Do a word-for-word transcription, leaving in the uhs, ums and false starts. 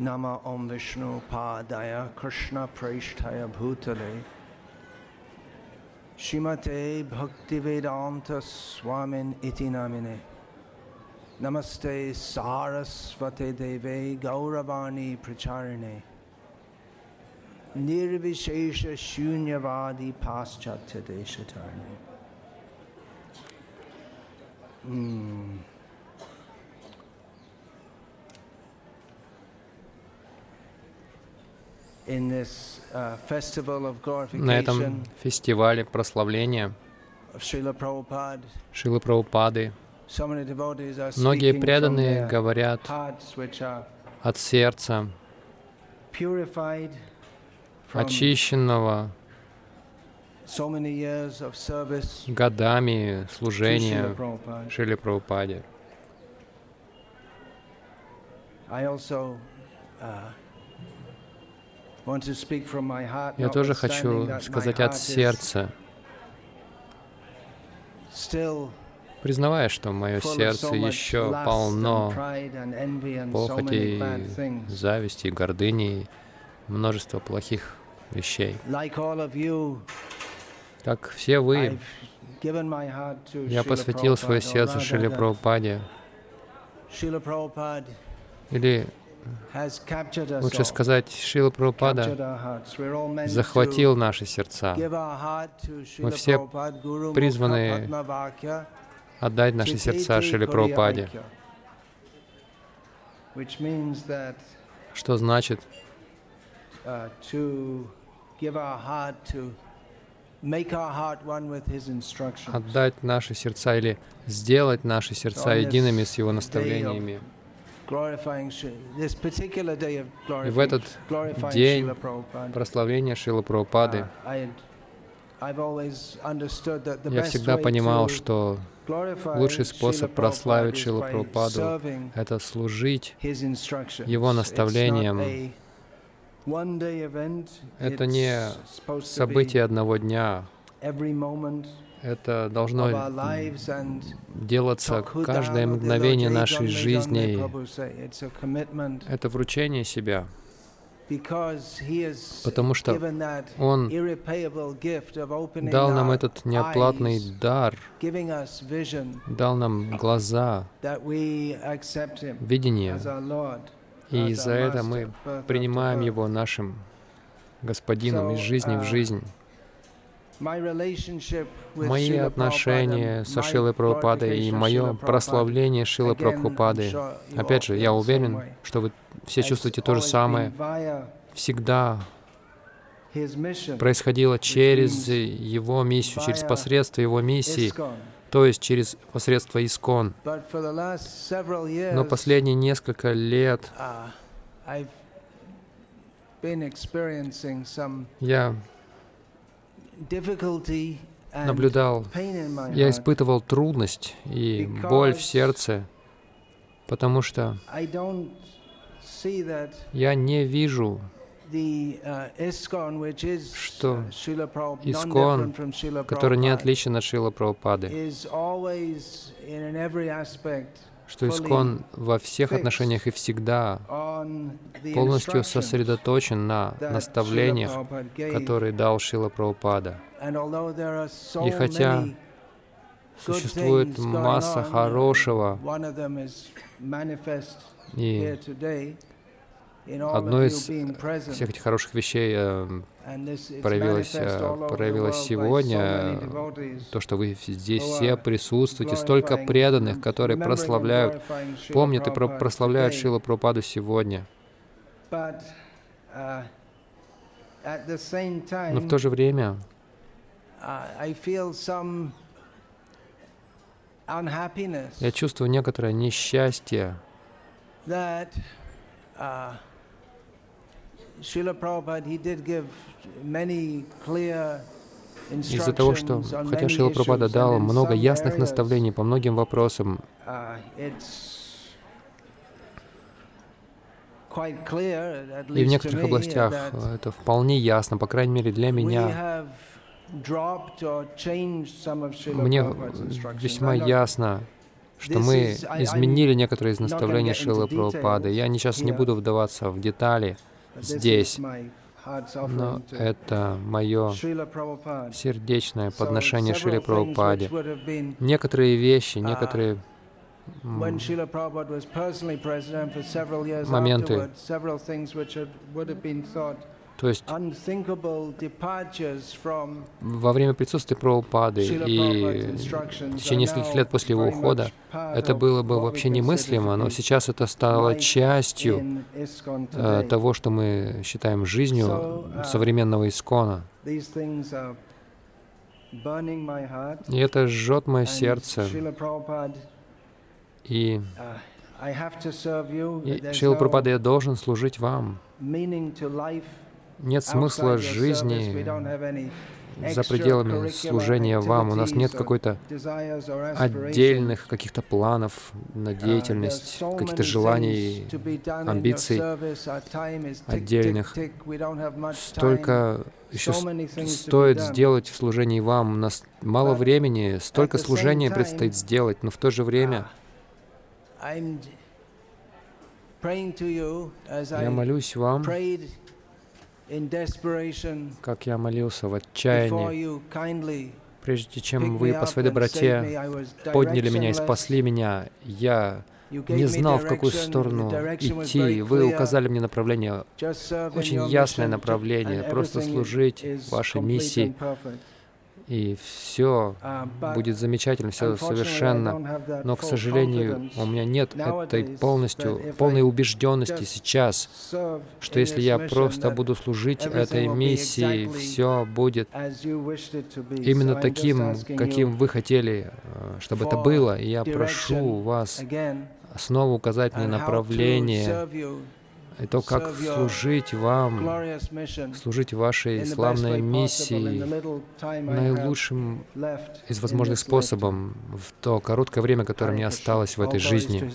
Нама Ом Вишну Падая Кришна Прайштая Бхутале Шримате Бхактиведанта Свамин Ити Намине Намасте Сарасвате Деве Гауравани Прачарине Nirvishesha Shunyavadi Paschatya Deshatarne. Mm. In this, uh, festival of glorification, на этом фестивале прославления Шрила Прабхупады многие преданные говорят от сердца, очищенного годами служения Шриле Прабхупаде. Я тоже хочу сказать от сердца, признавая, что мое сердце еще полно похоти, зависти, гордыни, множество плохих вещей. Как все вы, я посвятил свое сердце Шриле Прабхупаде. Или, лучше сказать, Шрила Прабхупада захватил наши сердца. Мы все призваны отдать наши сердца Шриле Прабхупаде. Что значит отдать наши сердца или сделать наши сердца едиными с Его наставлениями. И в этот день прославления Шрилы Прабхупады я всегда понимал, что лучший способ прославить Шрилу Прабхупаду — это служить Его наставлениям. Это не событие одного дня. Это должно делаться каждое мгновение нашей жизни. Это вручение себя. Потому что Он дал нам этот неоплатный дар, дал нам глаза, видение. И за это мы принимаем Его нашим Господином из жизни в жизнь. Мои отношения со Шрилой Прабхупадой и мое прославление Шрилы Прабхупады. Опять же, я уверен, что вы все чувствуете то же самое. Всегда происходило через Его миссию, через посредство Его миссии, то есть через посредство ИСККОН. Но последние несколько лет я наблюдал, я испытывал трудность и боль в сердце, потому что я не вижу, что ИСККОН, который не отличен от Шрилы Прабхупады, что ИСККОН во всех отношениях и всегда полностью сосредоточен на наставлениях, которые дал Шрила Прабхупада. И хотя существует масса хорошего, и одно из всех этих хороших вещей проявилось, проявилось сегодня, то, что вы здесь все присутствуете, столько преданных, которые прославляют, помнят и прославляют Шрилу Прабхупаду сегодня. Но в то же время я чувствую некоторое несчастье, из-за того, что, хотя Шрила Прабхупада дал много ясных наставлений по многим вопросам, и в некоторых областях это вполне ясно, по крайней мере для меня, мне весьма ясно, что мы изменили некоторые из наставлений Шрилы Прабхупады. Я сейчас не буду вдаваться в детали здесь, но это мое сердечное подношение Шриле Прабхупаде. Некоторые вещи, некоторые моменты, то есть во время присутствия Прабхупады и в течение нескольких лет после его ухода это было бы вообще немыслимо, но сейчас это стало частью э, того, что мы считаем жизнью современного ИСККОНа. И это жжет мое сердце. И Шрила Прабхупада, я должен служить вам. Нет смысла жизни за пределами служения вам. У нас нет какой-то отдельных каких-то планов на деятельность, каких-то желаний, амбиций отдельных. Столько еще стоит сделать в служении вам. У нас мало времени, столько служения предстоит сделать, но в то же время я молюсь вам, как я молился в отчаянии, прежде чем вы по своей доброте подняли меня и спасли меня, я не знал, в какую сторону идти. Вы указали мне направление, очень ясное направление, просто служить вашей миссии, и все будет замечательно, все совершенно. Но, к сожалению, у меня нет этой полностью, полной убежденности сейчас, что если я просто буду служить этой миссии, все будет именно таким, каким вы хотели, чтобы это было. И я прошу вас снова указать мне направление и то, как служить вам, служить вашей славной миссии наилучшим из возможных способов в то короткое время, которое мне осталось в этой жизни.